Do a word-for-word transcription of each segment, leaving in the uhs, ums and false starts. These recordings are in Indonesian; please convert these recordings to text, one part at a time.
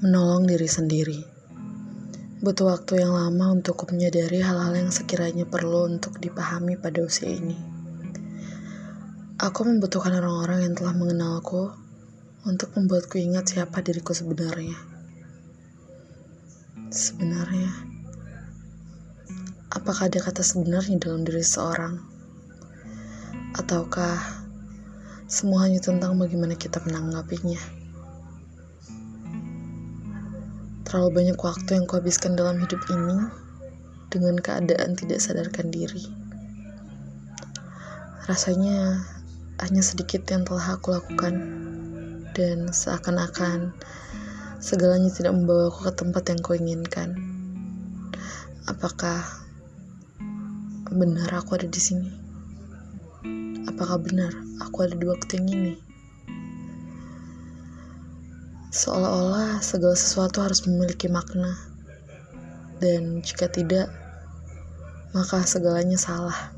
menolong diri sendiri. Butuh waktu yang lama untuk menyadari hal-hal yang sekiranya perlu untuk dipahami pada usia ini. Aku membutuhkan orang-orang yang telah mengenalku untuk membuatku ingat siapa diriku sebenarnya. Sebenarnya, apakah ada kata sebenarnya dalam diri seseorang? Ataukah semua hanya tentang bagaimana kita menanggapinya? Terlalu banyak waktu yang kuhabiskan dalam hidup ini dengan keadaan tidak sadarkan diri. Rasanya hanya sedikit yang telah aku lakukan, dan seakan-akan segalanya tidak membawaku ke tempat yang kuinginkan. Apakah benar aku ada di sini? Apakah benar aku ada di waktu yang ini? Seolah-olah segala sesuatu harus memiliki makna, dan jika tidak, maka segalanya salah.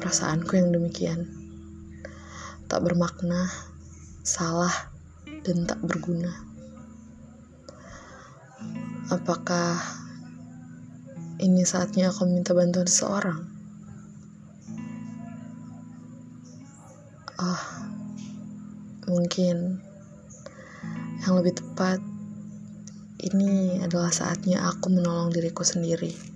Perasaanku yang demikian, tak bermakna, salah, dan tak berguna. Apakah ini saatnya aku minta bantuan seseorang? Oh, mungkin yang lebih tepat, ini adalah saatnya aku menolong diriku sendiri.